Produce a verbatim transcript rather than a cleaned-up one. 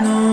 одно.